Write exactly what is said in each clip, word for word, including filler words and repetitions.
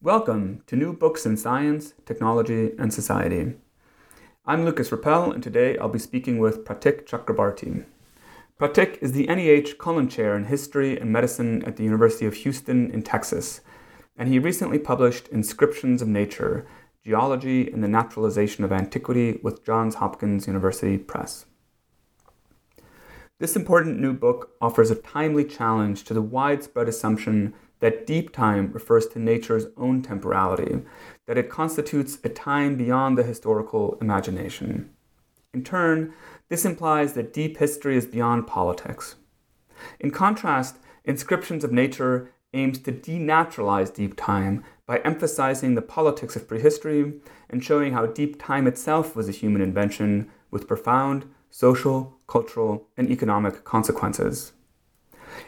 Welcome to New Books in Science, Technology, and Society. I'm Lucas Rappel, and today I'll be speaking with Pratik Chakrabarti. Pratik is the N E H Cullen Chair in History and Medicine at the University of Houston in Texas, and he recently published Inscriptions of Nature, Geology and the Naturalization of Antiquity with Johns Hopkins University Press. This important new book offers a timely challenge to the widespread assumption that deep time refers to nature's own temporality, that it constitutes a time beyond the historical imagination. In turn, this implies that deep history is beyond politics. In contrast, Inscriptions of Nature aims to denaturalize deep time by emphasizing the politics of prehistory and showing how deep time itself was a human invention with profound social, cultural, and economic consequences.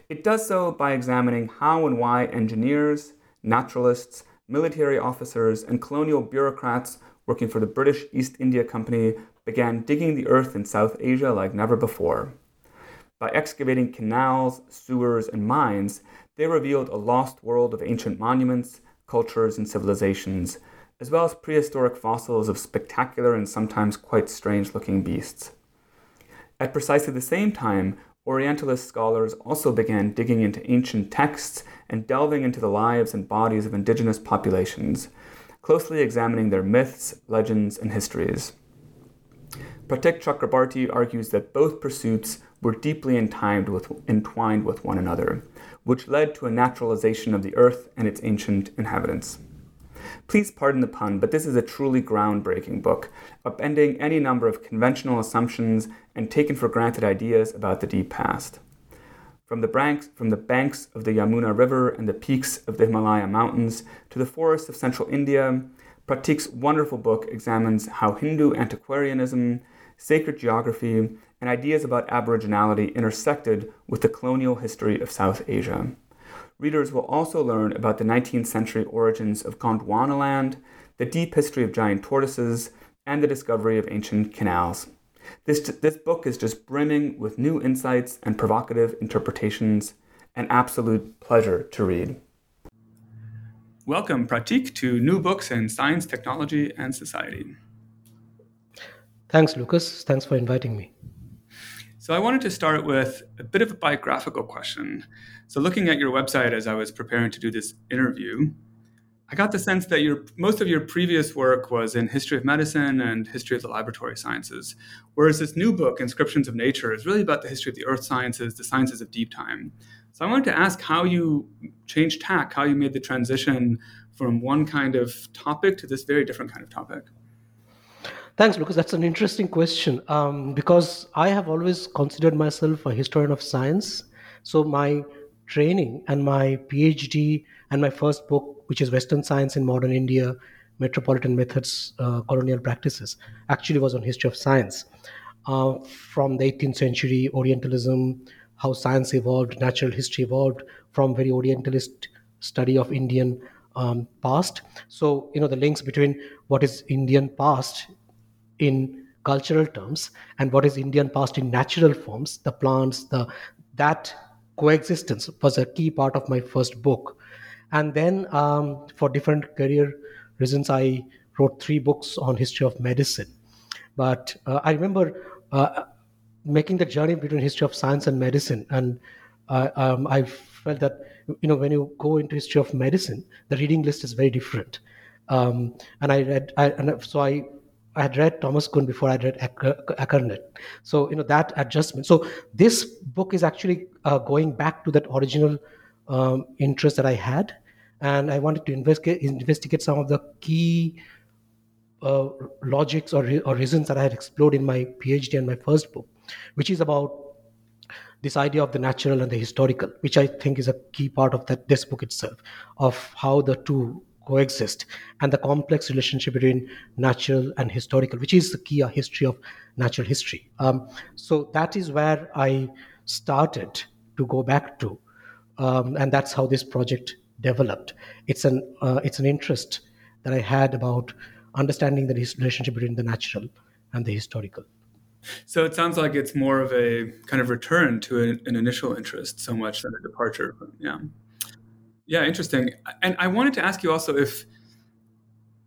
It does so by examining how and why engineers, naturalists, military officers, and colonial bureaucrats working for the British East India Company began digging the earth in South Asia like never before. By excavating canals, sewers, and mines, they revealed a lost world of ancient monuments, cultures, and civilizations, as well as prehistoric fossils of spectacular and sometimes quite strange-looking beasts. At precisely the same time, Orientalist scholars also began digging into ancient texts and delving into the lives and bodies of indigenous populations, closely examining their myths, legends, and histories. Pratik Chakrabarti argues that both pursuits were deeply entwined with, entwined with one another, which led to a naturalization of the earth and its ancient inhabitants. Please pardon the pun, but this is a truly groundbreaking book, upending any number of conventional assumptions and taken-for-granted ideas about the deep past. From the, banks, from the banks of the Yamuna River and the peaks of the Himalaya Mountains to the forests of central India, Pratik's wonderful book examines how Hindu antiquarianism, sacred geography, and ideas about aboriginality intersected with the colonial history of South Asia. Readers will also learn about the nineteenth century origins of Gondwanaland, the deep history of giant tortoises, and the discovery of ancient canals. This, this book is just brimming with new insights and provocative interpretations, an absolute pleasure to read. Welcome, Pratik, to New Books in Science, Technology, and Society. Thanks, Lucas. Thanks for inviting me. So I wanted to start with a bit of a biographical question. So looking at your website as I was preparing to do this interview, I got the sense that your most of your previous work was in history of medicine and history of the laboratory sciences, whereas this new book, Inscriptions of Nature, is really about the history of the earth sciences, the sciences of deep time. So I wanted to ask how you changed tack, how you made the transition from one kind of topic to this very different kind of topic. Thanks, Lucas. That's an interesting question um, because I have always considered myself a historian of science. So my training and my PhD and my first book, which is Western Science in Modern India, Metropolitan Methods, uh, Colonial Practices, actually was on history of science. Uh, from the eighteenth century, Orientalism, how science evolved, natural history evolved, from very Orientalist study of Indian um, past. So, you know, the links between what is Indian past in cultural terms and what is Indian past in natural forms, the plants, the that coexistence was a key part of my first book. And then um, for different career reasons, I wrote three books on history of medicine. But uh, I remember uh, making the journey between history of science and medicine. And uh, um, I felt that, you know, when you go into history of medicine, the reading list is very different. Um, and I read, I, and so I, I had read Thomas Kuhn before I read Akernet. So, you know, that adjustment. So this book is actually uh, going back to that original um, interest that I had. And I wanted to investigate, investigate some of the key uh, logics or, or reasons that I had explored in my PhD and my first book, which is about this idea of the natural and the historical, which I think is a key part of that this book itself, of how the two coexist and the complex relationship between natural and historical, which is the key history of natural history. Um, so that is where I started to go back to, um, and that's how this project developed. It's an uh, it's an interest that I had about understanding the relationship between the natural and the historical. So it sounds like it's more of a kind of return to an, an initial interest so much than a departure. Yeah. Yeah, interesting. And I wanted to ask you also if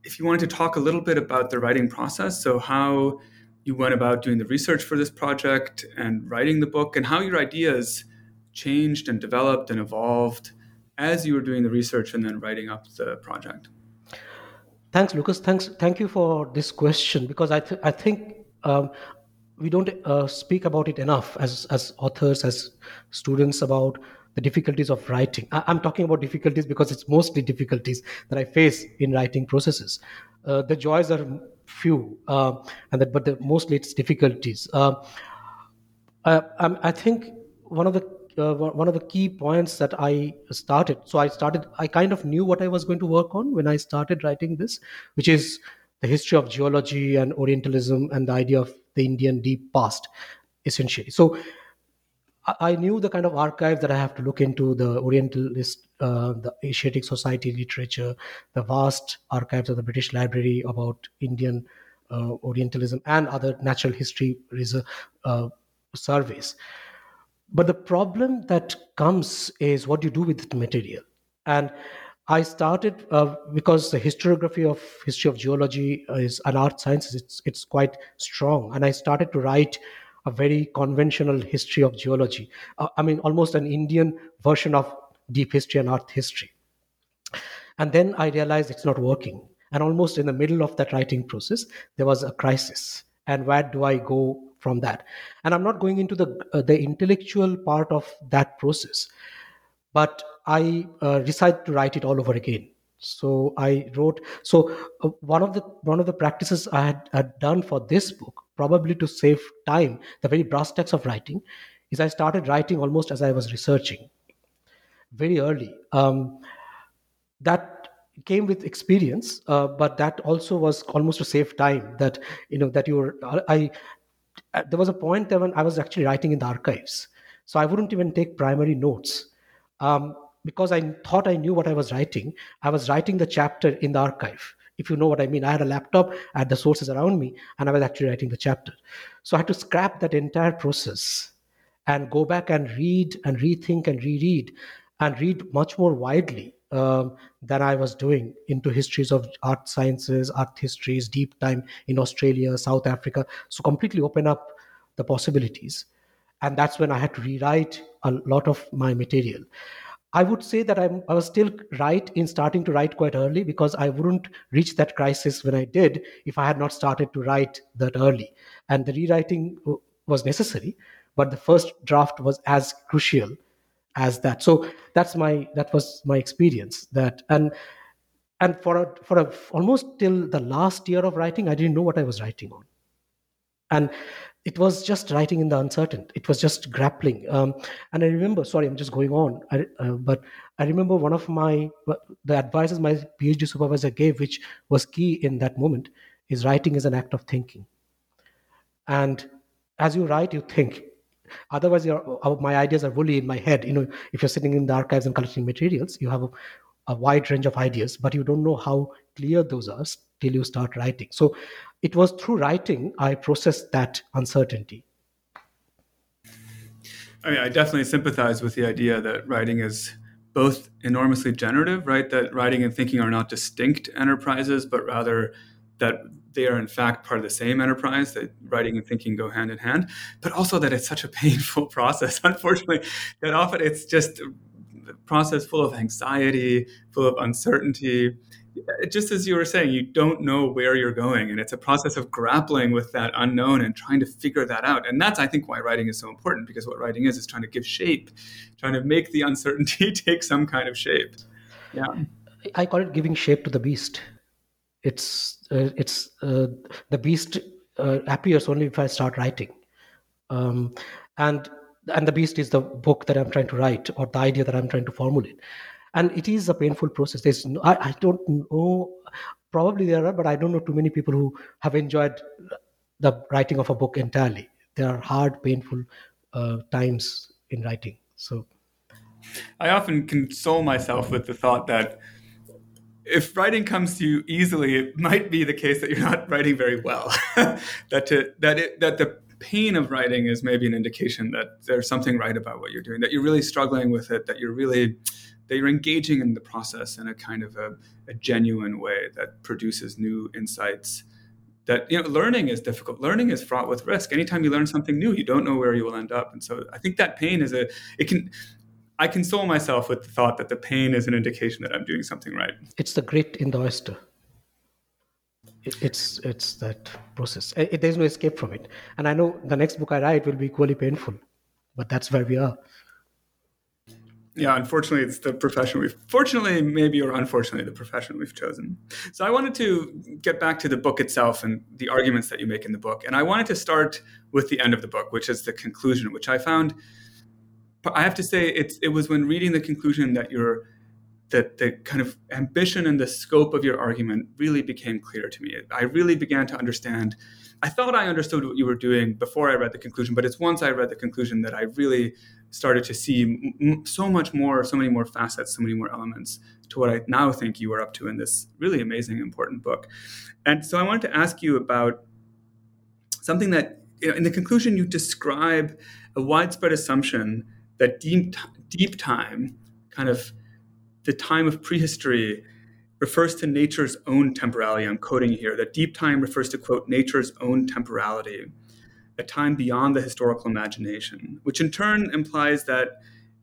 if you wanted to talk a little bit about the writing process, so how you went about doing the research for this project and writing the book and how your ideas changed and developed and evolved as you were doing the research and then writing up the project. Thanks, Lucas. Thanks. Thank you for this question, because I, th- I think um, we don't uh, speak about it enough as, as authors, as students, about the difficulties of writing. I- I'm talking about difficulties because it's mostly difficulties that I face in writing processes. Uh, the joys are few, uh, and that, but the, mostly it's difficulties. Uh, I, I think one of the Uh, one of the key points that I started, so I started, I kind of knew what I was going to work on when I started writing this, which is the history of geology and Orientalism and the idea of the Indian deep past, essentially. So I knew the kind of archive that I have to look into, the Orientalist, uh, the Asiatic Society literature, the vast archives of the British Library about Indian uh, Orientalism and other natural history uh, surveys. But the problem that comes is what you do with the material. And I started uh, because the historiography of history of geology is an art science. It's it's quite strong. And I started to write a very conventional history of geology. Uh, I mean, almost an Indian version of deep history and art history. And then I realized it's not working. And almost in the middle of that writing process, there was a crisis. And where do I go from that? And I'm not going into the uh, the intellectual part of that process, but I uh, decided to write it all over again. So I wrote. So uh, one of the one of the practices I had, had done for this book, probably to save time, the very brass tacks of writing, is I started writing almost as I was researching, very early. Um, that. Came with experience, uh, but that also was almost to save time. That you know that you were, I, I there was a point there when I was actually writing in the archives, so I wouldn't even take primary notes um, because I thought I knew what I was writing. I was writing the chapter in the archive, if you know what I mean. I had a laptop, I had the sources around me, and I was actually writing the chapter. So I had to scrap that entire process and go back and read and rethink and reread and read much more widely Um, that I was doing into histories of art sciences, art histories, deep time in Australia, South Africa. So completely open up the possibilities. And that's when I had to rewrite a lot of my material. I would say that I'm, I was still right in starting to write quite early, because I wouldn't reach that crisis when I did if I had not started to write that early. And the rewriting was necessary, but the first draft was as crucial as that. So that's my that was my experience. That and and for a, for a, almost till the last year of writing, I didn't know what I was writing on, and it was just writing in the uncertain. It was just grappling. Um, and I remember, sorry, I'm just going on, I, uh, but I remember one of my the advices my PhD supervisor gave, which was key in that moment, is writing is an act of thinking. And as you write, you think. Otherwise, your, my ideas are fully in my head. You know, if you're sitting in the archives and collecting materials, you have a a wide range of ideas, but you don't know how clear those are till you start writing. So it was through writing I processed that uncertainty. I mean, I definitely sympathize with the idea that writing is both enormously generative, right? That writing and thinking are not distinct enterprises, but rather that they are in fact part of the same enterprise, that writing and thinking go hand in hand, but also that it's such a painful process, unfortunately, that often it's just a process full of anxiety, full of uncertainty. Just as you were saying, you don't know where you're going, and it's a process of grappling with that unknown and trying to figure that out. And that's, I think, why writing is so important, because what writing is is trying to give shape, trying to make the uncertainty take some kind of shape. Yeah, I call it giving shape to the beast. It's uh, it's uh, the beast uh, appears only if I start writing, um, and and the beast is the book that I'm trying to write or the idea that I'm trying to formulate. And it is a painful process. There's no, I, I don't know, probably there are, but I don't know too many people who have enjoyed the writing of a book entirely. There are hard, painful uh, times in writing. So, I often console myself with the thought that if writing comes to you easily, it might be the case that you're not writing very well. that to, that it, that the pain of writing is maybe an indication that there's something right about what you're doing, that you're really struggling with it, that you're really... that you're engaging in the process in a kind of a, a genuine way that produces new insights. That, you know, learning is difficult. Learning is fraught with risk. Anytime you learn something new, you don't know where you will end up. And so I think that pain is a, it can, I console myself with the thought that the pain is an indication that I'm doing something right. It's the grit in the oyster. It, it's, it's that process. It, it, there's no escape from it. And I know the next book I write will be equally painful, but that's where we are. Yeah, unfortunately, it's the profession we've, fortunately, maybe, or unfortunately, the profession we've chosen. So I wanted to get back to the book itself and the arguments that you make in the book. And I wanted to start with the end of the book, which is the conclusion, which I found, I have to say, it's, it was when reading the conclusion that your, that the kind of ambition and the scope of your argument really became clear to me. I really began to understand. I thought I understood what you were doing before I read the conclusion, but it's once I read the conclusion that I really started to see m- so much more, so many more facets, so many more elements to what I now think you are up to in this really amazing, important book. And so I wanted to ask you about something that, you know, in the conclusion, you describe a widespread assumption that deep, deep time, kind of the time of prehistory, refers to nature's own temporality. I'm quoting here, that deep time refers to, quote, nature's own temporality, a time beyond the historical imagination, which in turn implies that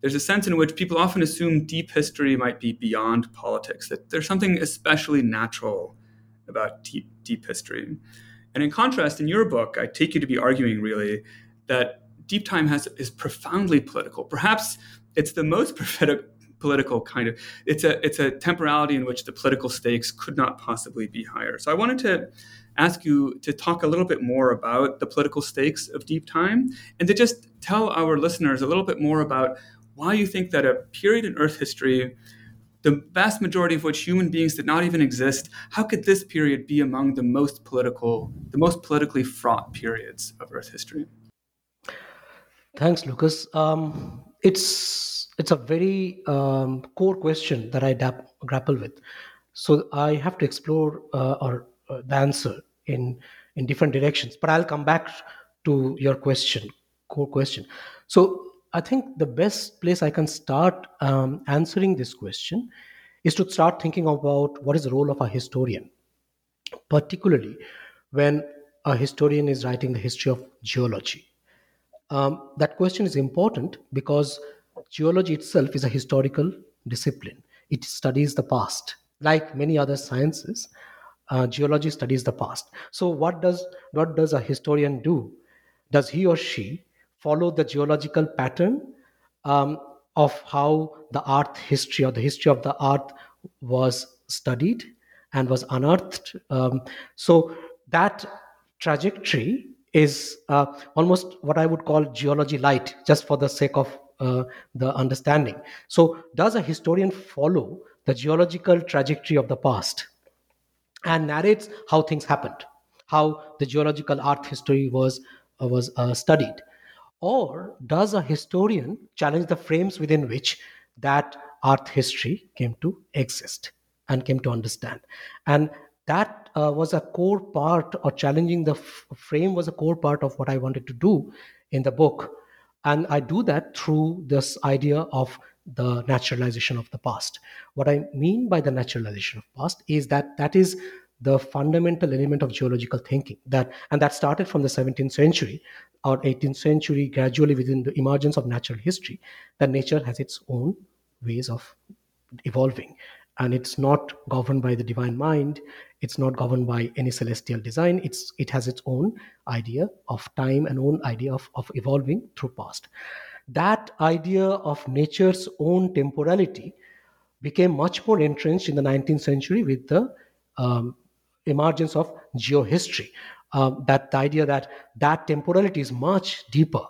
there's a sense in which people often assume deep history might be beyond politics, that there's something especially natural about deep, deep history. And in contrast, in your book, I take you to be arguing, really, that deep time has, is profoundly political. Perhaps it's the most prophetic political kind of, it's a it's a temporality in which the political stakes could not possibly be higher. So I wanted to ask you to talk a little bit more about the political stakes of deep time, and to just tell our listeners a little bit more about why you think that a period in Earth history, the vast majority of which human beings did not even exist, how could this period be among the most political, the most politically fraught periods of Earth history? Thanks, Lucas. Um, it's It's a very um, core question that I dap- grapple with. So I have to explore uh, or uh, the answer in, in different directions. But I'll come back to your question, core question. So I think the best place I can start um, answering this question is to start thinking about what is the role of a historian, particularly when a historian is writing the history of geology. Um, that question is important because geology itself is a historical discipline. It studies the past. Like many other sciences, uh, geology studies the past. So what does what does a historian do? Does he or she follow the geological pattern um, of how the earth history or the history of the earth was studied and was unearthed? Um, so that trajectory is uh, almost what I would call geology light, just for the sake of Uh, the understanding. So does a historian follow the geological trajectory of the past and narrates how things happened, how the geological earth history was, uh, was uh, studied? Or does a historian challenge the frames within which that Earth history came to exist and came to understand. And that uh, was a core part, or challenging the f- frame was a core part of what I wanted to do in the book. And I do that through this idea of the naturalization of the past. What I mean by the naturalization of past is that that is the fundamental element of geological thinking. That and that started from the seventeenth century or eighteenth century, gradually within the emergence of natural history, that nature has its own ways of evolving. And it's not governed by the divine mind. It's not governed by any celestial design. It's it has its own idea of time and own idea of, of evolving through past. That idea of nature's own temporality became much more entrenched in the nineteenth century with the um, emergence of geohistory. Um, that the idea that that temporality is much deeper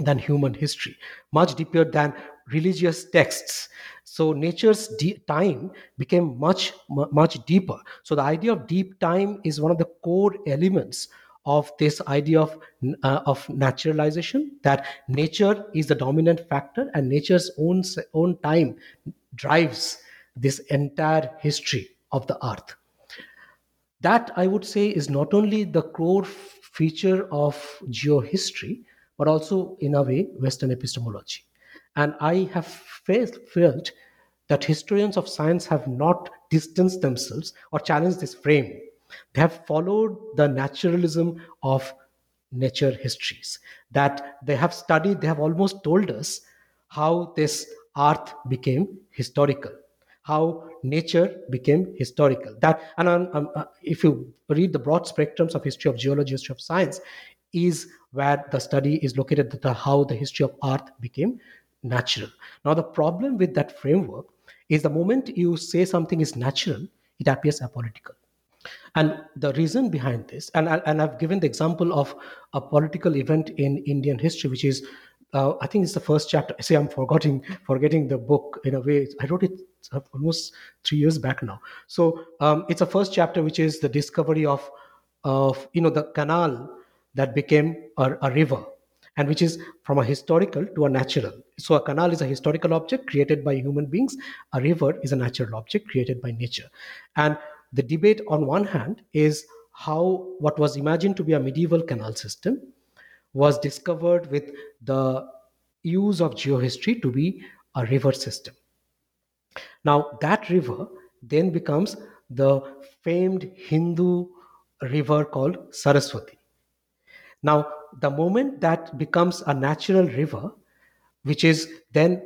than human history, much deeper than religious texts. So nature's de- time became much, m- much deeper. So the idea of deep time is one of the core elements of this idea of, uh, of naturalization, that nature is the dominant factor and nature's own, own time drives this entire history of the earth. That, I would say, is not only the core feature of geohistory, but also, in a way, Western epistemology. And I have felt that historians of science have not distanced themselves or challenged this frame. They have followed the naturalism of nature histories, that they have studied, they have almost told us how this earth became historical, how nature became historical. That, and I'm, I'm, if you read the broad spectrums of history of geology, history of science, is where the study is located, that how the history of earth became natural. Now, the problem with that framework is the moment you say something is natural, it appears apolitical. And the reason behind this, and, and I've given the example of a political event in Indian history, which is, uh, I think it's the first chapter. I say I'm forgetting, forgetting the book in a way. I wrote it almost three years back now. So um, it's a first chapter, which is the discovery of, of you know, the canal that became a, a river, and which is from a historical to a natural. So a canal is a historical object created by human beings. A river is a natural object created by nature. And the debate on one hand is how what was imagined to be a medieval canal system was discovered with the use of geohistory to be a river system. Now that river then becomes the famed Hindu river called Saraswati. Now, the moment that becomes a natural river, which is then,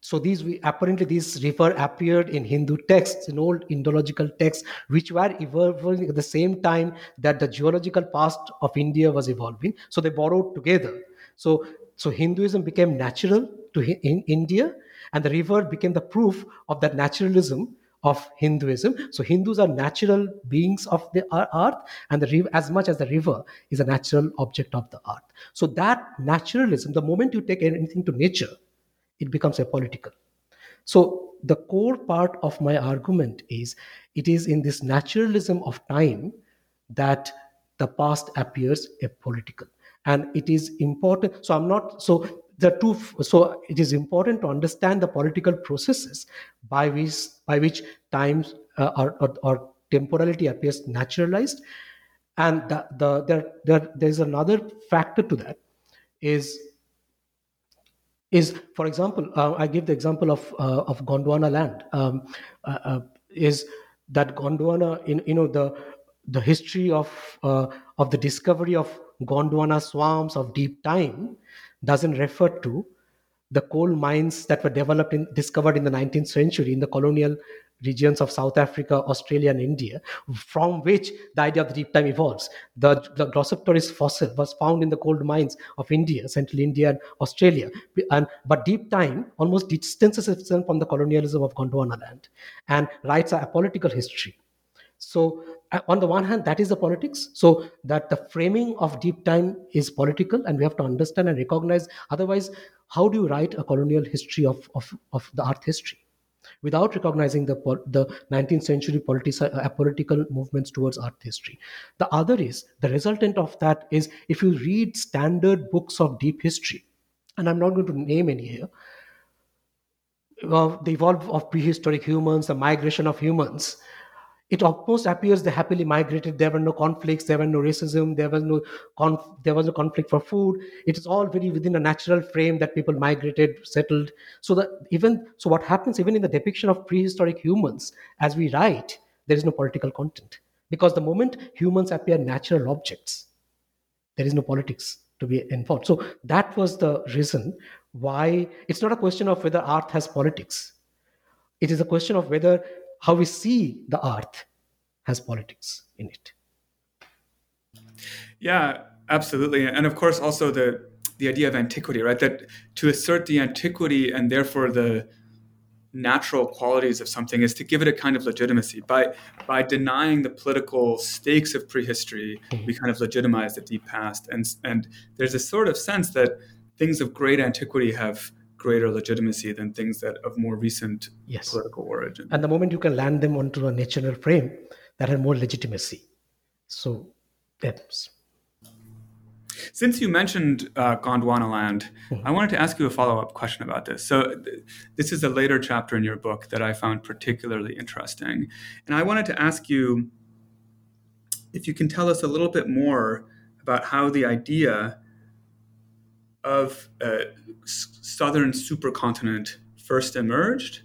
so these we, apparently this river appeared in Hindu texts, in old Indological texts, which were evolving at the same time that the geological past of India was evolving. So they borrowed together. So, so Hinduism became natural to in India, and the river became the proof of that naturalism of Hinduism. So Hindus are natural beings of the earth, and the river, as much as the river is a natural object of the earth. So that naturalism, the moment you take anything to nature, it becomes apolitical. So the core part of my argument is, it is in this naturalism of time that the past appears apolitical. And it is important, so I'm not, so The two, so it is important to understand the political processes by which by which times uh, or, or, or temporality appears naturalized, and the, the, the, the, there is another factor to that. Is is for example, uh, I give the example of uh, of Gondwanaland. Um, uh, uh, is that Gondwana? In you know the the history of uh, of the discovery of Gondwana swamps of deep time doesn't refer to the coal mines that were developed and discovered in the nineteenth century in the colonial regions of South Africa, Australia, and India, from which the idea of the deep time evolves. The, the Glossopteris fossil was found in the coal mines of India, Central India, and Australia. And, but deep time almost distances itself from the colonialism of Gondwanaland and writes a political history. So on the one hand, that is the politics, so that the framing of deep time is political, and we have to understand and recognize. Otherwise, how do you write a colonial history of, of, of the earth history without recognizing the, the nineteenth century politi- uh, political movements towards earth history? The other is, the resultant of that is, if you read standard books of deep history, and I'm not going to name any here, uh, the evolve of prehistoric humans, the migration of humans, it almost appears they happily migrated. There were no conflicts, there were no racism, there was no conf- there was no conflict for food. It is all very within a natural frame that people migrated, settled. So that even so, what happens even in the depiction of prehistoric humans as we write, there is no political content, because the moment humans appear natural objects, there is no politics to be involved. So that was the reason why it's not a question of whether art has politics. It is a question of whether how we see the earth has politics in it. Yeah, absolutely. And of course, also the, the idea of antiquity, right? That to assert the antiquity and therefore the natural qualities of something is to give it a kind of legitimacy. By by denying the political stakes of prehistory, we kind of legitimize the deep past. And, and there's a sort of sense that things of great antiquity have greater legitimacy than things that of more recent yes. political origin. And the moment you can land them onto a natural frame, that have more legitimacy. So, yes. Since you mentioned uh, Gondwanaland, mm-hmm. I wanted to ask you a follow-up question about this. So th- this is a later chapter in your book that I found particularly interesting. And I wanted to ask you if you can tell us a little bit more about how the idea of a s- southern supercontinent first emerged,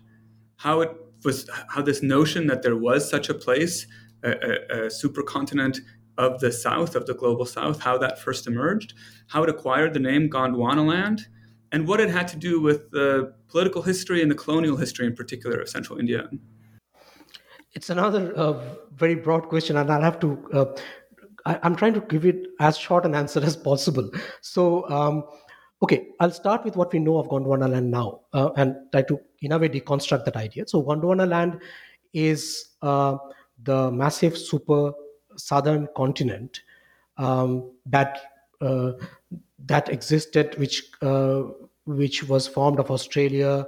how it was, how this notion that there was such a place, a, a, a supercontinent of the South, of the global South, how that first emerged, how it acquired the name Gondwanaland, and what it had to do with the political history and the colonial history in particular of Central India. It's another uh, very broad question, and I'll have to, uh, I, I'm trying to give it as short an answer as possible. So, um, okay, I'll start with what we know of Gondwanaland now, uh, and try to, in a way, deconstruct that idea. So Gondwanaland is uh, the massive super southern continent um, that uh, that existed, which uh, which was formed of Australia,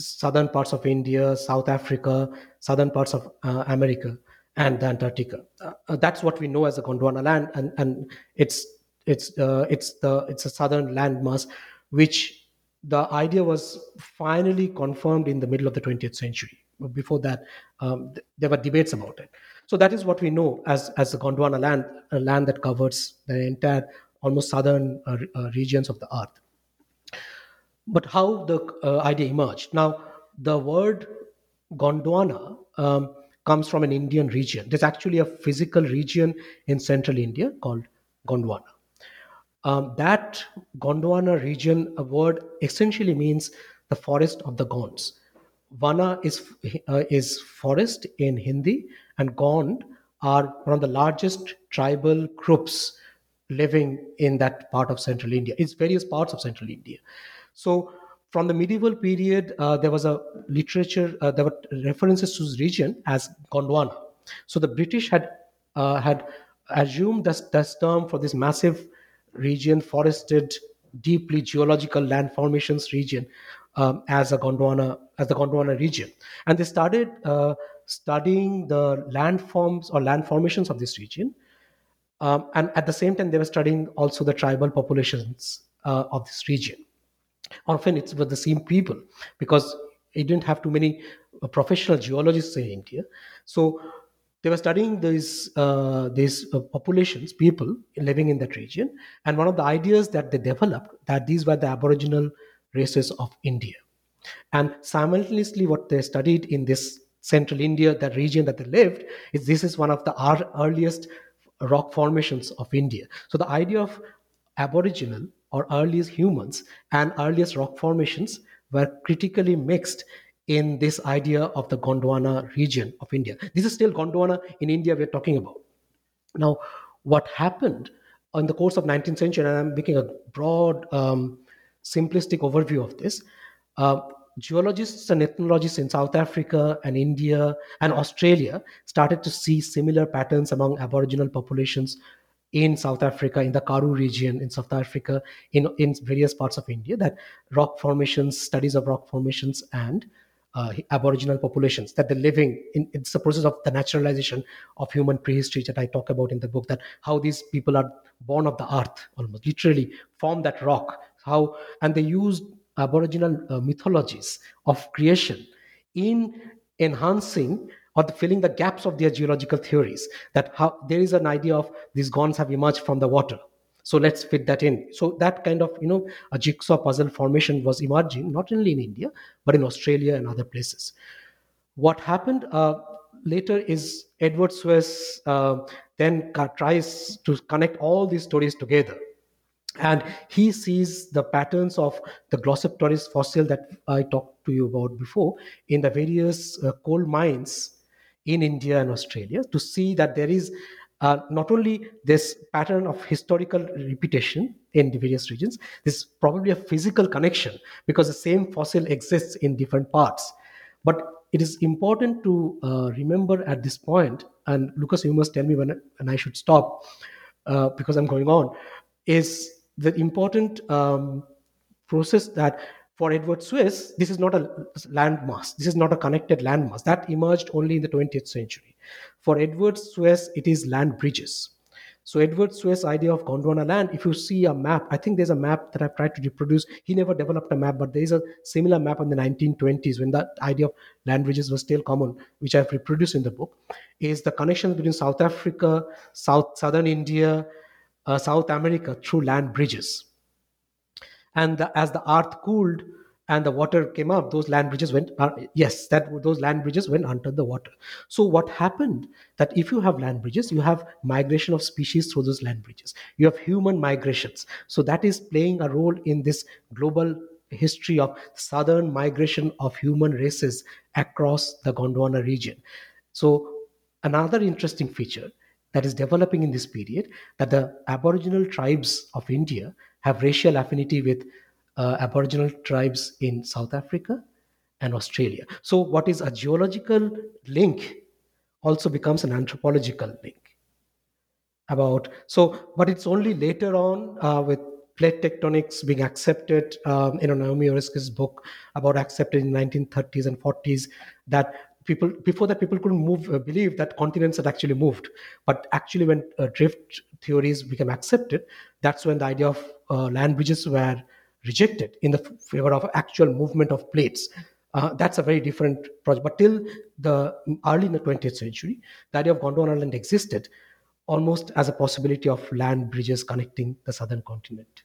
southern parts of India, South Africa, southern parts of uh, America, and Antarctica. Uh, that's what we know as the Gondwanaland, and and it's it's uh, it's the it's a southern landmass, which the idea was finally confirmed in the middle of the twentieth century. Before that, um, th- there were debates about it. So that is what we know as, as the Gondwanaland, a land that covers the entire, almost southern uh, uh, regions of the earth. But how the uh, idea emerged? Now, the word Gondwana um, comes from an Indian region. There's actually a physical region in central India called Gondwana. Um, that Gondwana region, a word essentially means the forest of the Gonds. Vana is uh, is forest in Hindi, and Gond are one of the largest tribal groups living in that part of central India. It's various parts of central India. So from the medieval period, uh, there was a literature, uh, there were references to this region as Gondwana. So the British had uh, had assumed this, this term for this massive region, forested, deeply geological land formations region, Um, as a Gondwana, as the Gondwana region, and they started uh, studying the landforms or land formations of this region, um, and at the same time they were studying also the tribal populations uh, of this region. Often it was the same people, because it didn't have too many uh, professional geologists in India, so they were studying these uh, these uh, populations, people living in that region, and one of the ideas that they developed that these were the Aboriginal races of India. And simultaneously what they studied in this central India, that region that they lived, is this is one of the earliest rock formations of India. So the idea of Aboriginal or earliest humans and earliest rock formations were critically mixed in this idea of the Gondwana region of India. This is still Gondwana in India we're talking about. Now, what happened in the course of nineteenth century, and I'm making a broad um, simplistic overview of this, uh, geologists and ethnologists in South Africa and India and Australia started to see similar patterns among Aboriginal populations in South Africa, in the Karoo region, in South Africa, in, in various parts of India, that rock formations, studies of rock formations and uh, Aboriginal populations, that they're living in, it's the process of the naturalization of human prehistory that I talk about in the book, that how these people are born of the earth, almost literally form that rock. How, and they used Aboriginal uh, mythologies of creation in enhancing or filling the gaps of their geological theories, that how there is an idea of these Gonds have emerged from the water. So let's fit that in. So that kind of, you know, a jigsaw puzzle formation was emerging, not only in India, but in Australia and other places. What happened uh, later is Edward Suess uh, then ca- tries to connect all these stories together. And he sees the patterns of the Glossopteris fossil that I talked to you about before in the various uh, coal mines in India and Australia, to see that there is uh, not only this pattern of historical repetition in the various regions, there's probably a physical connection because the same fossil exists in different parts. But it is important to uh, remember at this point, and Lucas, you must tell me when and I should stop uh, because I'm going on, is the important um, process that for Edward Suess, this is not a landmass. This is not a connected landmass. That emerged only in the twentieth century. For Edward Suess, it is land bridges. So Edward Suess' idea of Gondwanaland, if you see a map, I think there's a map that I've tried to reproduce. He never developed a map, but there is a similar map in the nineteen twenties when that idea of land bridges was still common, which I've reproduced in the book, is the connection between South Africa, South Southern India, Uh, South America through land bridges. And the, as the earth cooled and the water came up, those land bridges went, uh, yes, that those land bridges went under the water. So what happened that if you have land bridges, you have migration of species through those land bridges. You have human migrations. So that is playing a role in this global history of southern migration of human races across the Gondwana region. So another interesting feature that is developing in this period, that the Aboriginal tribes of India have racial affinity with uh, Aboriginal tribes in South Africa and Australia. So what is a geological link also becomes an anthropological link. About so, but it's only later on uh, with plate tectonics being accepted um, in Naomi Oreskes' book, about accepted in nineteen thirties and forties, that People before that, people couldn't move, uh, believe that continents had actually moved. But actually, when uh, drift theories became accepted, that's when the idea of uh, land bridges were rejected in the favor of actual movement of plates. Uh, that's a very different project. But till the early in the twentieth century, the idea of Gondwanaland existed almost as a possibility of land bridges connecting the southern continent.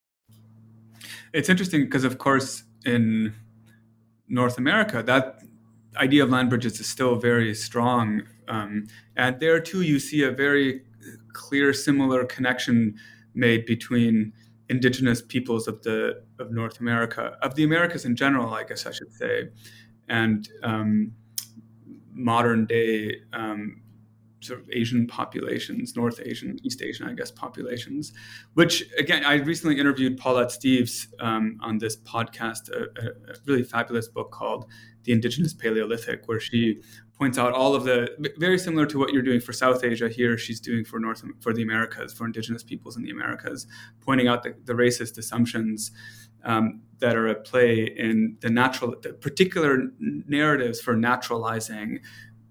It's interesting because, of course, in North America, that idea of land bridges is still very strong. Um, and there, too, you see a very clear, similar connection made between indigenous peoples of the of North America, of the Americas in general, I guess I should say, and um, modern-day um, sort of Asian populations, North Asian, East Asian, I guess, populations, which, again, I recently interviewed Paulette Steeves um, on this podcast, a, a really fabulous book called The Indigenous Paleolithic, where she points out all of the, very similar to what you're doing for South Asia here, she's doing for North, for the Americas, for indigenous peoples in the Americas, pointing out the, the racist assumptions um, that are at play in the natural, the particular narratives for naturalizing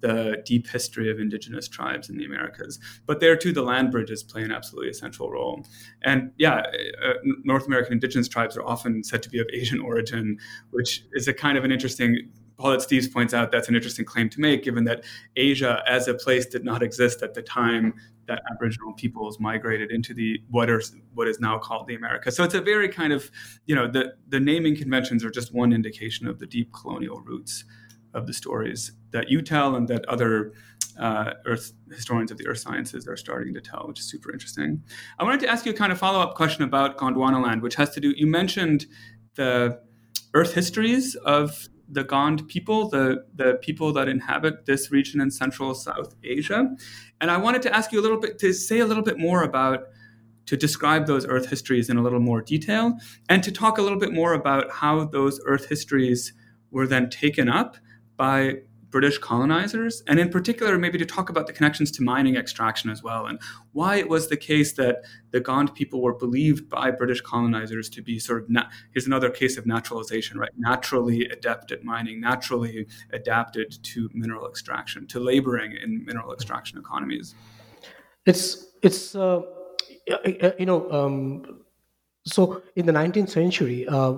the deep history of indigenous tribes in the Americas. But there too, the land bridges play an absolutely essential role. And yeah, uh, North American indigenous tribes are often said to be of Asian origin, which is a kind of an interesting, Paulette Steeves points out that's an interesting claim to make, given that Asia as a place did not exist at the time that Aboriginal peoples migrated into the what are what is now called the Americas. So it's a very kind of, you know, the, the naming conventions are just one indication of the deep colonial roots of the stories that you tell and that other uh, earth historians of the earth sciences are starting to tell, which is super interesting. I wanted to ask you a kind of follow-up question about Gondwanaland, which has to do, you mentioned the earth histories of the Gond people, the, the people that inhabit this region in Central South Asia. And I wanted to ask you a little bit, to say a little bit more about to describe those Earth histories in a little more detail and to talk a little bit more about how those Earth histories were then taken up by British colonizers, and in particular, maybe to talk about the connections to mining extraction as well, and why it was the case that the Gond people were believed by British colonizers to be sort of, na- here's another case of naturalization, right? Naturally adept at mining, naturally adapted to mineral extraction, to laboring in mineral extraction economies. It's, it's uh, you know, um, so in the nineteenth century, uh,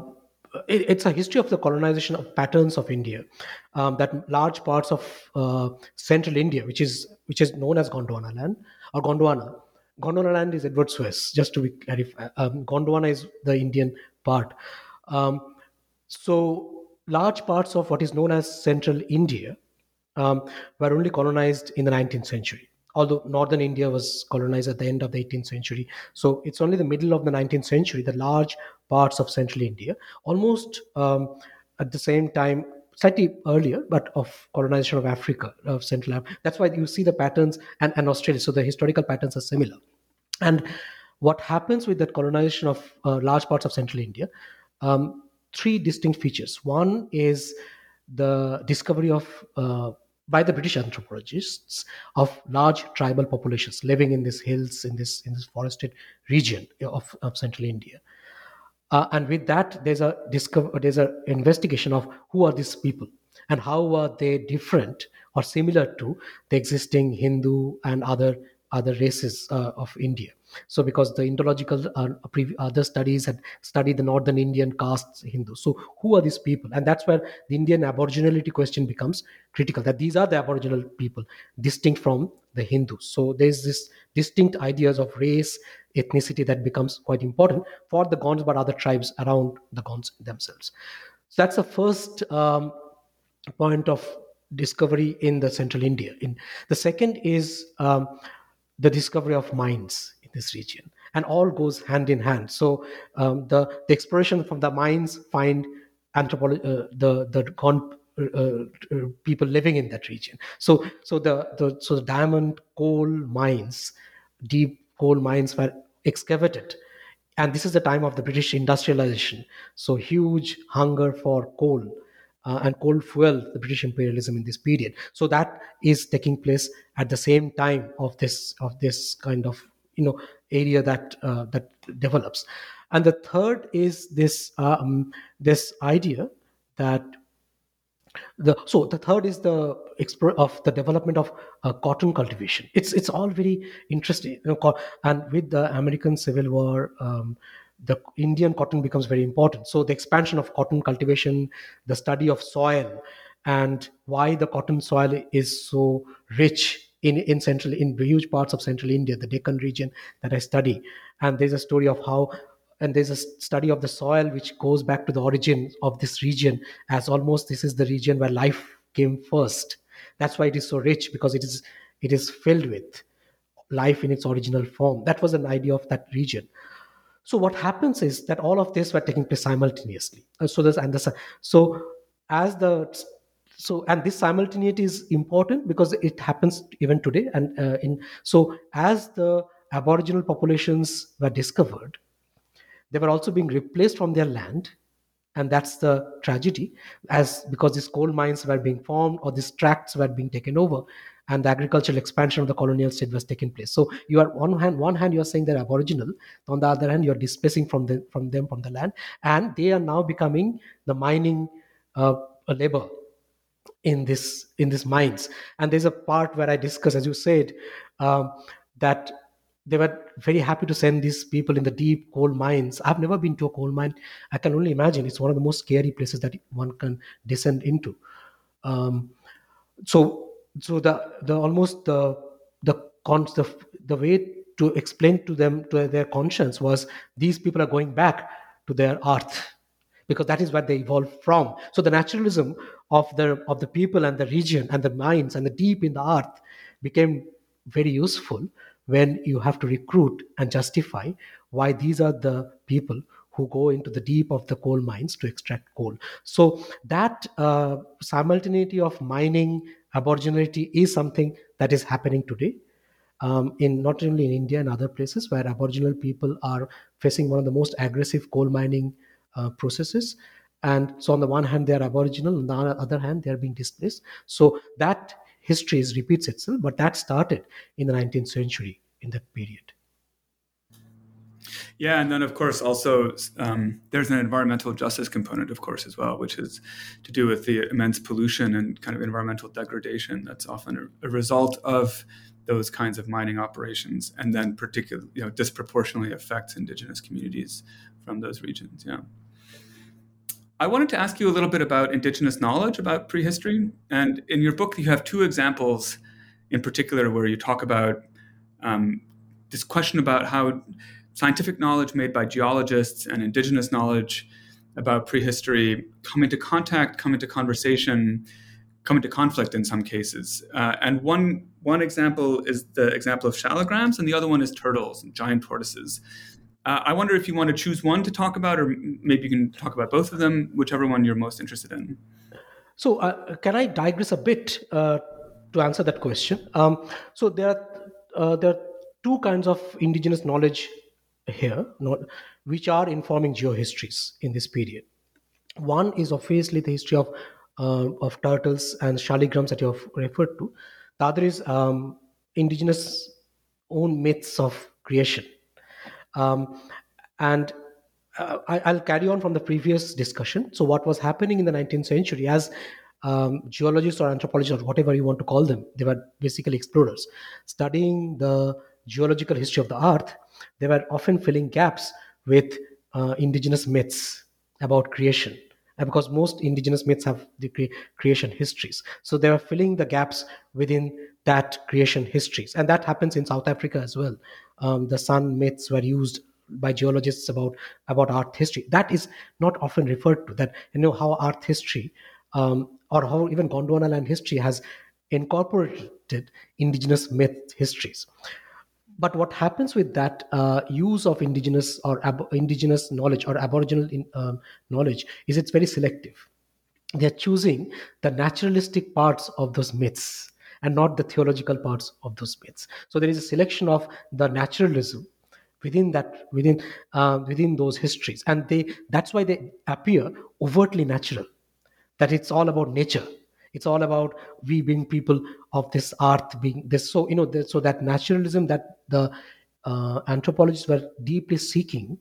it's a history of the colonization of patterns of India, um, that large parts of uh, central India, which is which is known as Gondwanaland or Gondwana. Gondwanaland is Edward Suess, just to be clarified. Um, Gondwana is the Indian part. Um, so large parts of what is known as central India um, were only colonized in the nineteenth century, although northern India was colonized at the end of the eighteenth century. So it's only the middle of the nineteenth century, the large parts of central India, almost um, at the same time, slightly earlier, but of colonization of Africa, of Central Africa. That's why you see the patterns, and, and Australia. So the historical patterns are similar. And what happens with that colonization of uh, large parts of central India, um, three distinct features. One is the discovery of uh, by the British anthropologists of large tribal populations living in these hills, in this in this forested region of, of central India. Uh, and with that, there's a discover, there's an investigation of who are these people and how are they different or similar to the existing Hindu and other other races uh, of India. So because the Indological uh, pre- other studies had studied the northern Indian castes Hindus. So who are these people? And that's where the Indian aboriginality question becomes critical, that these are the aboriginal people distinct from the Hindus. So there's this distinct ideas of race, ethnicity that becomes quite important for the Gonds, but other tribes around the Gonds themselves. So that's the first um, point of discovery in the central India. In the second is um, the discovery of mines in this region, and all goes hand in hand. So um, the, the exploration from the mines find anthropolo- uh, the the Gond Uh, uh, people living in that region. So, so the, the so the diamond coal mines, deep coal mines were excavated, and this is the time of the British industrialization. So, huge hunger for coal uh, and coal fueled the British imperialism in this period. So that is taking place at the same time of this of this kind of you know area that uh, that develops, and the third is this um, this idea that. The, so the third is the expo- of the development of uh, cotton cultivation. It's it's all very interesting, you know, and with the American Civil War, um, the Indian cotton becomes very important. So the expansion of cotton cultivation, the study of soil, and why the cotton soil is so rich in in central in huge parts of central India, the Deccan region that I study, and there's a story of how. And there's a study of the soil which goes back to the origin of this region, as almost this is the region where life came first. That's why it is so rich, because it is it is filled with life in its original form. That was an idea of that region. So what happens is that all of this were taking place simultaneously. So this and the so as the so and this simultaneity is important because it happens even today. And uh, in so as the Aboriginal populations were discovered, they were also being replaced from their land, and that's the tragedy, as because these coal mines were being formed or these tracts were being taken over, and the agricultural expansion of the colonial state was taking place. So you are on hand, one hand you are saying they're aboriginal, on the other hand you are displacing from the, from them from the land, and they are now becoming the mining uh, labor in this in these mines. And there's a part where I discuss, as you said, um, that. They were very happy to send these people in the deep coal mines. I've never been to a coal mine. I can only imagine. It's one of the most scary places that one can descend into. Um, so, so the the almost the the cons the, the way to explain to them, to their conscience, was these people are going back to their earth, because that is where they evolved from. So the naturalism of the of the people and the region and the mines and the deep in the earth became very useful when you have to recruit and justify why these are the people who go into the deep of the coal mines to extract coal. So that uh, simultaneity of mining, aboriginality is something that is happening today. um, in not only in India and other places where Aboriginal people are facing one of the most aggressive coal mining uh, processes. And so on the one hand, they are Aboriginal, on the other hand, they are being displaced. So that history is, repeats itself, but that started in the nineteenth century in that period. Yeah, and then, of course, also um, there's an environmental justice component, of course, as well, which is to do with the immense pollution and kind of environmental degradation that's often a, a result of those kinds of mining operations, and then particularly, you know, disproportionately affects indigenous communities from those regions. Yeah. I wanted to ask you a little bit about indigenous knowledge about prehistory. And in your book, you have two examples in particular where you talk about um, this question about how scientific knowledge made by geologists and indigenous knowledge about prehistory come into contact, come into conversation, come into conflict in some cases. Uh, and one one example is the example of shalograms, and the other one is turtles and giant tortoises. Uh, I wonder if you want to choose one to talk about, or maybe you can talk about both of them, whichever one you're most interested in. So uh, can I digress a bit uh, to answer that question? Um, so there are, uh, there are two kinds of indigenous knowledge here, not, which are informing geohistories in this period. One is obviously the history of uh, of turtles and shalograms that you have referred to. The other is um, indigenous own myths of creation. Um, and uh, I, I'll carry on from the previous discussion. So what was happening in the nineteenth century as um, geologists or anthropologists or whatever you want to call them, they were basically explorers studying the geological history of the earth. They were often filling gaps with uh, indigenous myths about creation, and because most indigenous myths have the cre- creation histories. So they were filling the gaps within that creation histories. And that happens in South Africa as well. Um, the sun myths were used by geologists about, about earth history. That is not often referred to, that, you know, how earth history um, or how even Gondwanaland history has incorporated indigenous myth histories. But what happens with that uh, use of indigenous or ab- indigenous knowledge or aboriginal in, um, knowledge is it's very selective. They're choosing the naturalistic parts of those myths and not the theological parts of those myths. So there is a selection of the naturalism within that within uh, within those histories, and they that's why they appear overtly natural. That it's all about nature. It's all about we being people of this earth, being this. So you know, the, so that naturalism that the uh, anthropologists were deeply seeking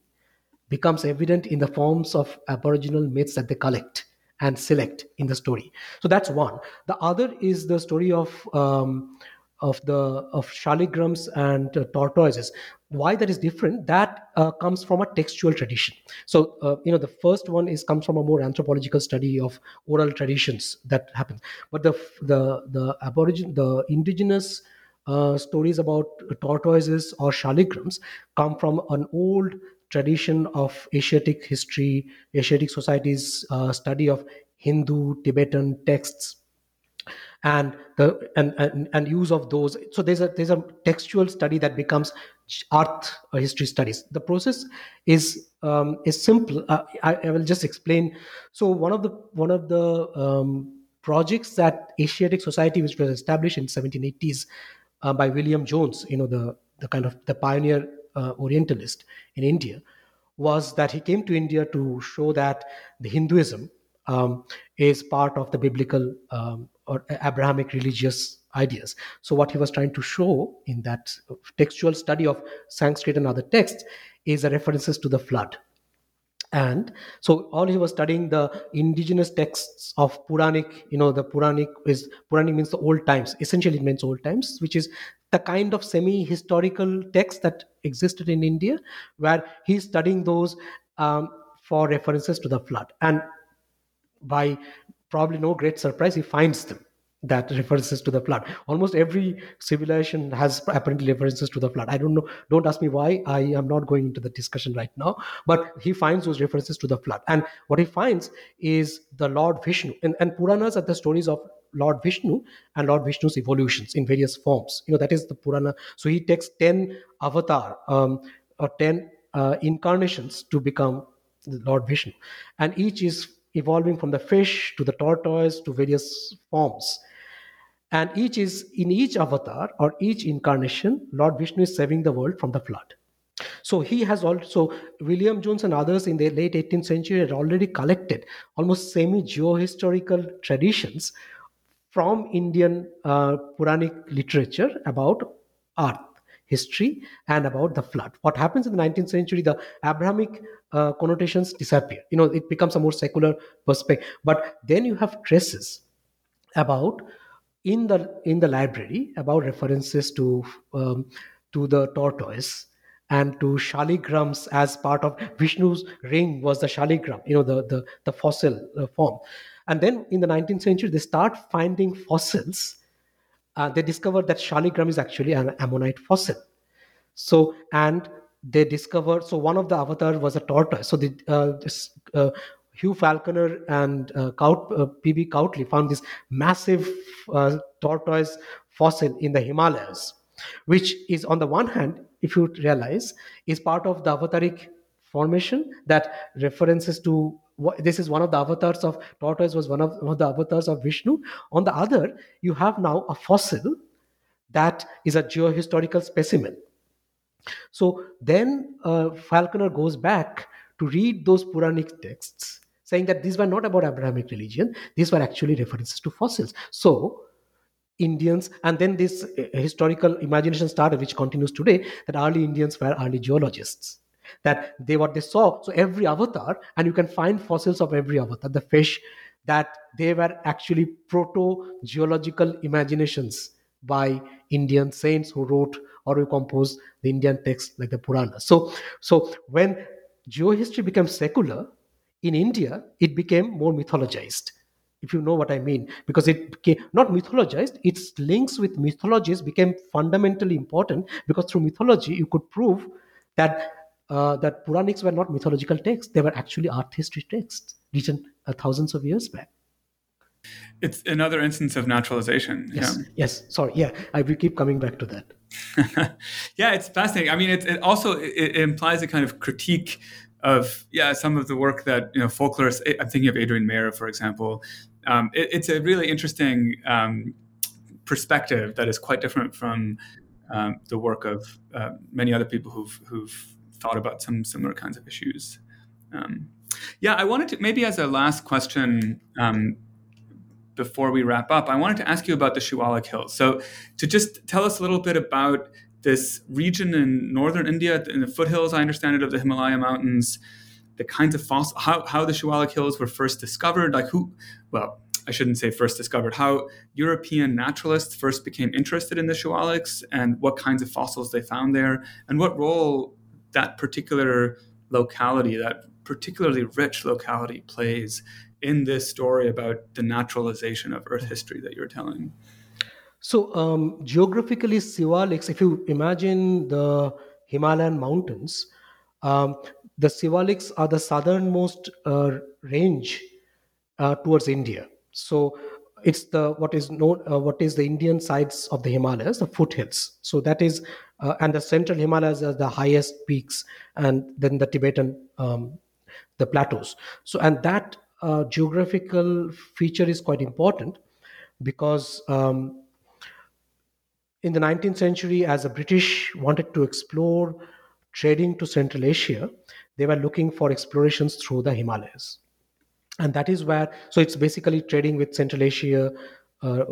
becomes evident in the forms of aboriginal myths that they collect and select in the story. So that's one. The other is the story of um, of the of shalograms and uh, tortoises. Why that is different? That uh, comes from a textual tradition. So uh, you know, the first one is comes from a more anthropological study of oral traditions that happens. But the the the aborigin the indigenous uh, stories about tortoises or shalograms come from an old tradition of Asiatic history, Asiatic Society's uh, study of Hindu, Tibetan texts, and the and, and and use of those. So there's a there's a textual study that becomes earth history studies. The process is um, is simple. Uh, I, I will just explain. So one of the one of the um, projects that Asiatic Society, which was established in seventeen eighties uh, by William Jones, you know, the the kind of the pioneer Uh, Orientalist in India, was that he came to India to show that the Hinduism um, is part of the biblical um, or Abrahamic religious ideas. So what he was trying to show in that textual study of Sanskrit and other texts is the references to the flood. And so all he was studying the indigenous texts of Puranic, you know, the Puranic is, Puranic means the old times, essentially it means old times, which is the kind of semi-historical text that existed in India, where he's studying those um, for references to the flood. And by probably no great surprise, he finds them, that references to the flood. Almost every civilization has apparently references to the flood. I don't know, don't ask me why, I am not going into the discussion right now, but he finds those references to the flood. And what he finds is the Lord Vishnu. And, and Puranas are the stories of Lord Vishnu and Lord Vishnu's evolutions in various forms. You know, that is the Purana. So he takes ten avatar um, or ten uh, incarnations to become Lord Vishnu. And each is evolving from the fish to the tortoise to various forms. And each is in each avatar or each incarnation, Lord Vishnu is saving the world from the flood. So he has also, William Jones and others in the late eighteenth century had already collected almost semi-geohistorical traditions from Indian uh, Puranic literature about earth history and about the flood. What happens in the nineteenth century, the Abrahamic uh, connotations disappear. You know, it becomes a more secular perspective. But then you have traces about in the in the library about references to um, to the tortoise and to shaligrams as part of Vishnu's ring was the shaligram, you know, the the, the fossil uh, form. And then in the nineteenth century, they start finding fossils. Uh, they discover that shaligram is actually an ammonite fossil. So, and they discover, so one of the avatars was a tortoise. So the, uh, this, uh, Hugh Falconer and uh, Cout, uh, P B Cautley found this massive uh, tortoise fossil in the Himalayas, which is on the one hand, if you realize, is part of the avataric formation that references to, this is one of the avatars of tortoise was one of, one of the avatars of Vishnu. On the other, you have now a fossil that is a geohistorical specimen. So then uh, Falconer goes back to read those Puranic texts, saying that these were not about Abrahamic religion. These were actually references to fossils. So Indians, and then this historical imagination started, which continues today, that early Indians were early geologists. That they what they saw, so every avatar, and you can find fossils of every avatar, the fish, that they were actually proto-geological imaginations by Indian saints who wrote or who composed the Indian texts like the Puranas. So, so when geohistory becomes secular, in India, it became more mythologized, if you know what I mean, because it became not mythologized, its links with mythologies became fundamentally important because through mythology, you could prove that Uh, that Puranics were not mythological texts. They were actually art history texts written uh, thousands of years back. It's another instance of naturalization. Yes, yeah. yes. Sorry, yeah. I will keep coming back to that. Yeah, it's fascinating. I mean, it, it also it, it implies a kind of critique of, yeah, some of the work that, you know, folklorists, I'm thinking of Adrian Mayer, for example. Um, it, it's a really interesting um, perspective that is quite different from um, the work of uh, many other people who've, who've thought about some similar kinds of issues. Um, yeah, I wanted to, maybe as a last question, um, before we wrap up, I wanted to ask you about the Shivalik Hills. So to just tell us a little bit about this region in northern India, in the foothills, I understand it, of the Himalaya Mountains, the kinds of fossils, how, how the Shivalik Hills were first discovered, like who, well, I shouldn't say first discovered, how European naturalists first became interested in the Shivaliks and what kinds of fossils they found there and what role that particular locality, that particularly rich locality plays in this story about the naturalization of Earth history that you're telling. So um, geographically, Shivaliks, if you imagine the Himalayan mountains, um, the Shivaliks are the southernmost uh, range uh, towards India. So it's the what is known, uh, what is the Indian sides of the Himalayas, the foothills. So that is, uh, and the central Himalayas are the highest peaks, and then the Tibetan, um, the plateaus. So, and that uh, geographical feature is quite important because um, in the nineteenth century, as the British wanted to explore trading to Central Asia, they were looking for explorations through the Himalayas. And that is where, so it's basically trading with Central Asia uh,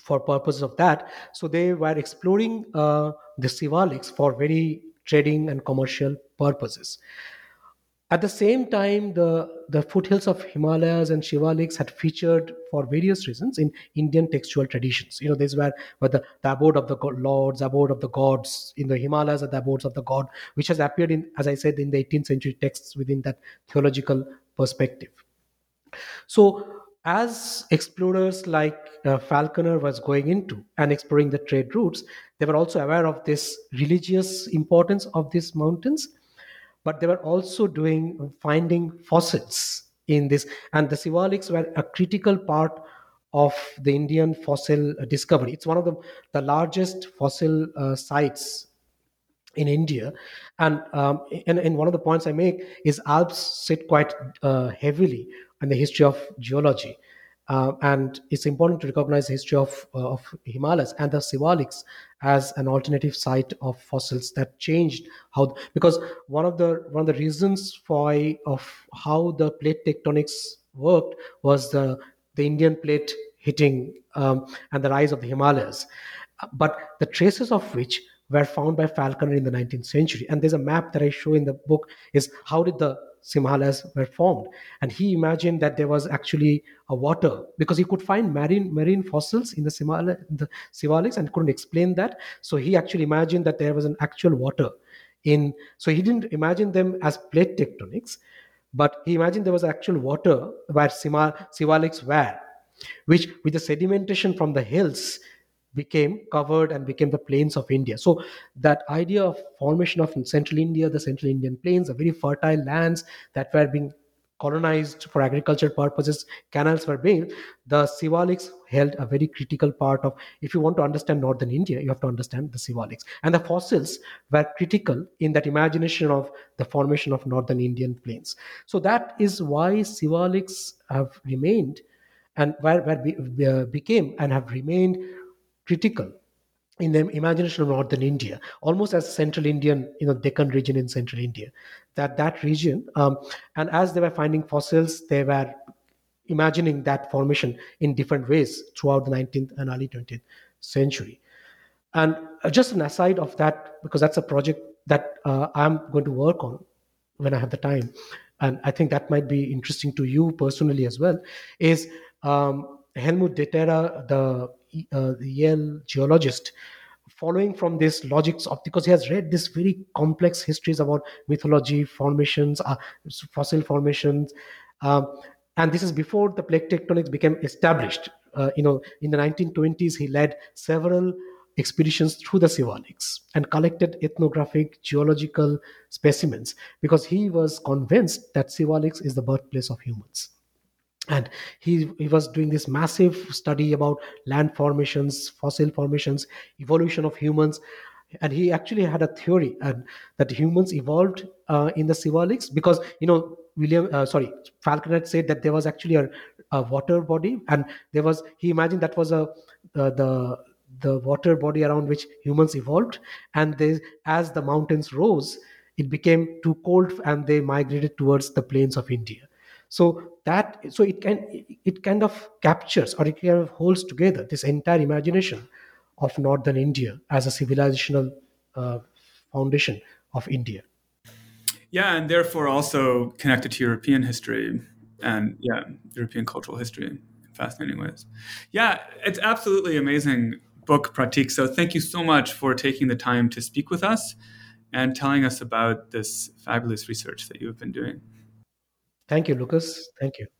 for purposes of that. So they were exploring uh, the Shivaliks for very trading and commercial purposes. At the same time, the, the foothills of Himalayas and Shivaliks had featured for various reasons in Indian textual traditions. You know, these were, were the, the abode of the god, lords, abode of the gods in the Himalayas are the abodes of the god, which has appeared in, as I said, in the eighteenth century texts within that theological perspective. So as explorers like uh, Falconer was going into and exploring the trade routes, they were also aware of this religious importance of these mountains, but they were also doing finding fossils in this. And the Shivaliks were a critical part of the Indian fossil discovery. It's one of the, the largest fossil uh, sites in India. And, um, and, and one of the points I make is Alps sit quite uh, heavily in the history of geology. Uh, and it's important to recognize the history of, uh, of Himalayas and the Shivaliks as an alternative site of fossils that changed how, because one of the one of the reasons for of how the plate tectonics worked was the, the Indian plate hitting um, and the rise of the Himalayas, but the traces of which were found by Falconer in the nineteenth century. And there's a map that I show in the book is how did the Himalayas were formed, and he imagined that there was actually a water because he could find marine marine fossils in the Himalaya, the Shivaliks, and couldn't explain that. So he actually imagined that there was an actual water in. So he didn't imagine them as plate tectonics, but he imagined there was actual water where Shivaliks were, which with the sedimentation from the hills became covered and became the plains of India. So that idea of formation of central India, the central Indian plains, the very fertile lands that were being colonized for agricultural purposes, canals were built, the Shivaliks held a very critical part of, if you want to understand northern India, you have to understand the Shivaliks. And the fossils were critical in that imagination of the formation of northern Indian plains. So that is why Shivaliks have remained and where, where be, uh, became and have remained critical in the imagination of northern India, almost as central Indian, you know, Deccan region in central India, that that region, um, and as they were finding fossils, they were imagining that formation in different ways throughout the nineteenth and early twentieth century. And just an aside of that, because that's a project that uh, I'm going to work on when I have the time, and I think that might be interesting to you personally as well, is um, Helmut de Terra, the Uh, the Yale geologist, following from this logics of, because he has read this very complex histories about mythology, formations, uh, fossil formations, um, and this is before the plate tectonics became established. Uh, you know, in the nineteen twenties, he led several expeditions through the Shivaliks and collected ethnographic geological specimens because he was convinced that Shivaliks is the birthplace of humans. And he, he was doing this massive study about land formations, fossil formations, evolution of humans. And he actually had a theory and that humans evolved uh, in the Shivaliks because, you know, William, uh, sorry, Falconer said that there was actually a, a water body, and there was, he imagined that was a uh, the the water body around which humans evolved. And they, as the mountains rose, it became too cold and they migrated towards the plains of India. So that so it can it kind of captures or it kind of holds together this entire imagination of northern India as a civilizational uh, foundation of India. Yeah, and therefore also connected to European history and yeah, European cultural history in fascinating ways. Yeah, it's absolutely amazing book, Pratik. So thank you so much for taking the time to speak with us and telling us about this fabulous research that you have been doing. Thank you, Lucas. Thank you.